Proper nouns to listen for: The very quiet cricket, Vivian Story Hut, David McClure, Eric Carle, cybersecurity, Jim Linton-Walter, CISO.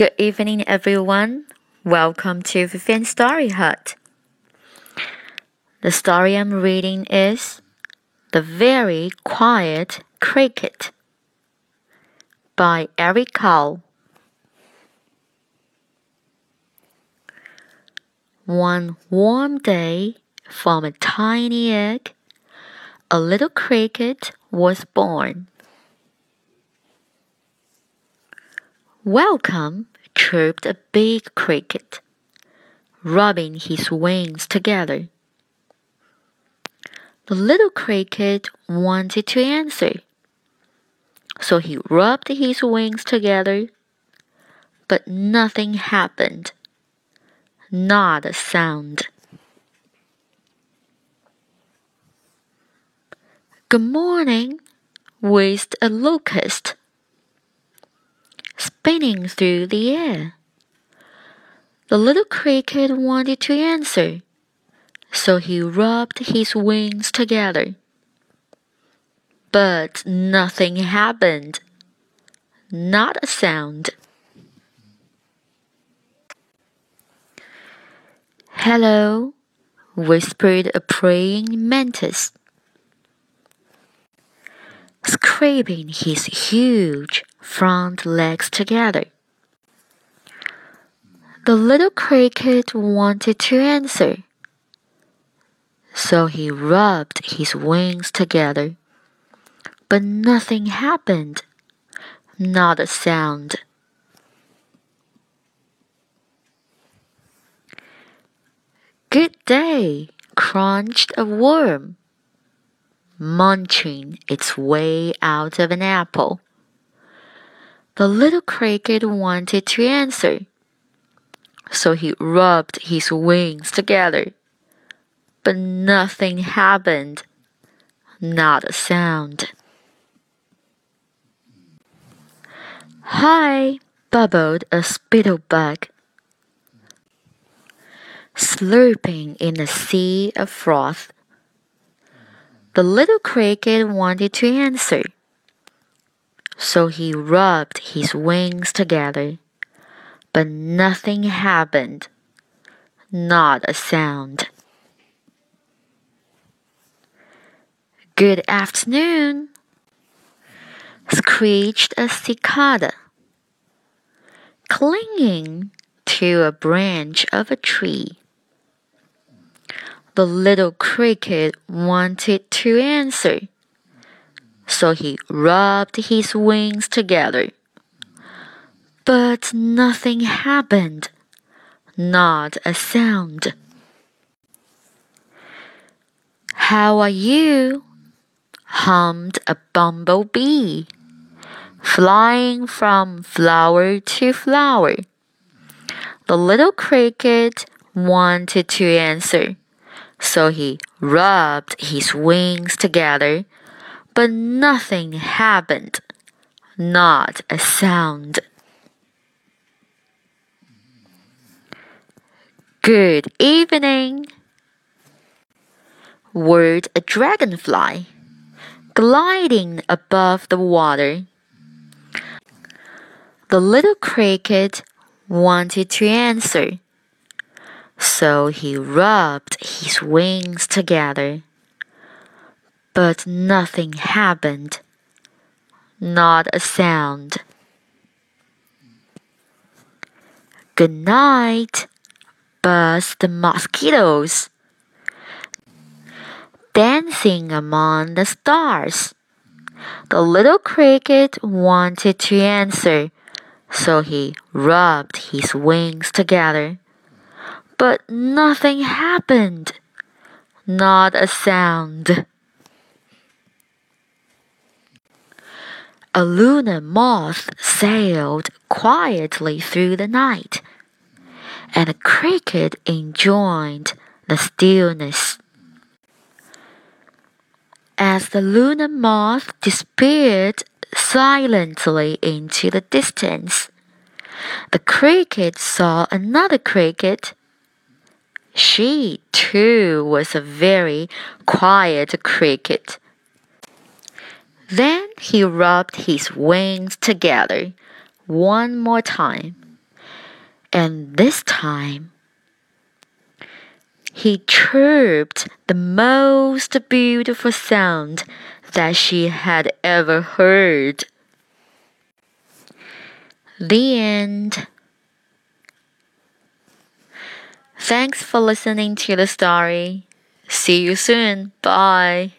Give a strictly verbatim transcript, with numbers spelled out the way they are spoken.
Good evening, everyone. Welcome to Vivian Story Hut. The story I'm reading is The Very Quiet Cricket by Eric Carle. One warm day, from a tiny egg, a little cricket was born.Welcome, chirped a big cricket, rubbing his wings together. The little cricket wanted to answer, so he rubbed his wings together, but nothing happened, not a sound. Good morning, wheezed a locust.Spinning through the air. The little cricket wanted to answer, so he rubbed his wings together. But nothing happened. Not a sound. Hello, whispered a praying mantis, scraping his huge front legs together. The little cricket wanted to answer, so he rubbed his wings together, but nothing happened, not a sound. Good day, crunched a worm, munching its way out of an apple.The little cricket wanted to answer, so he rubbed his wings together, but nothing happened, not a sound. Hi, bubbled a spittlebug, slurping in a sea of froth. The little cricket wanted to answer.So he rubbed his wings together, but nothing happened, not a sound. Good afternoon, screeched a cicada, clinging to a branch of a tree. The little cricket wanted to answer.So he rubbed his wings together. But nothing happened. Not a sound. How are you? Hummed a bumblebee, flying from flower to flower. The little cricket wanted to answer, so he rubbed his wings together.But nothing happened, not a sound. Good evening, whirred a dragonfly, gliding above the water. The little cricket wanted to answer, so he rubbed his wings together.But nothing happened. Not a sound. Good night, buzzed the mosquitoes, dancing among the stars. The little cricket wanted to answer, so he rubbed his wings together. But nothing happened. Not a sound.A lunar moth sailed quietly through the night, and a cricket enjoyed the stillness. As the lunar moth disappeared silently into the distance, the cricket saw another cricket. She, too, was a very quiet cricket.Then he rubbed his wings together one more time, and this time he chirped the most beautiful sound that she had ever heard. The end. Thanks for listening to the story. See you soon. Bye.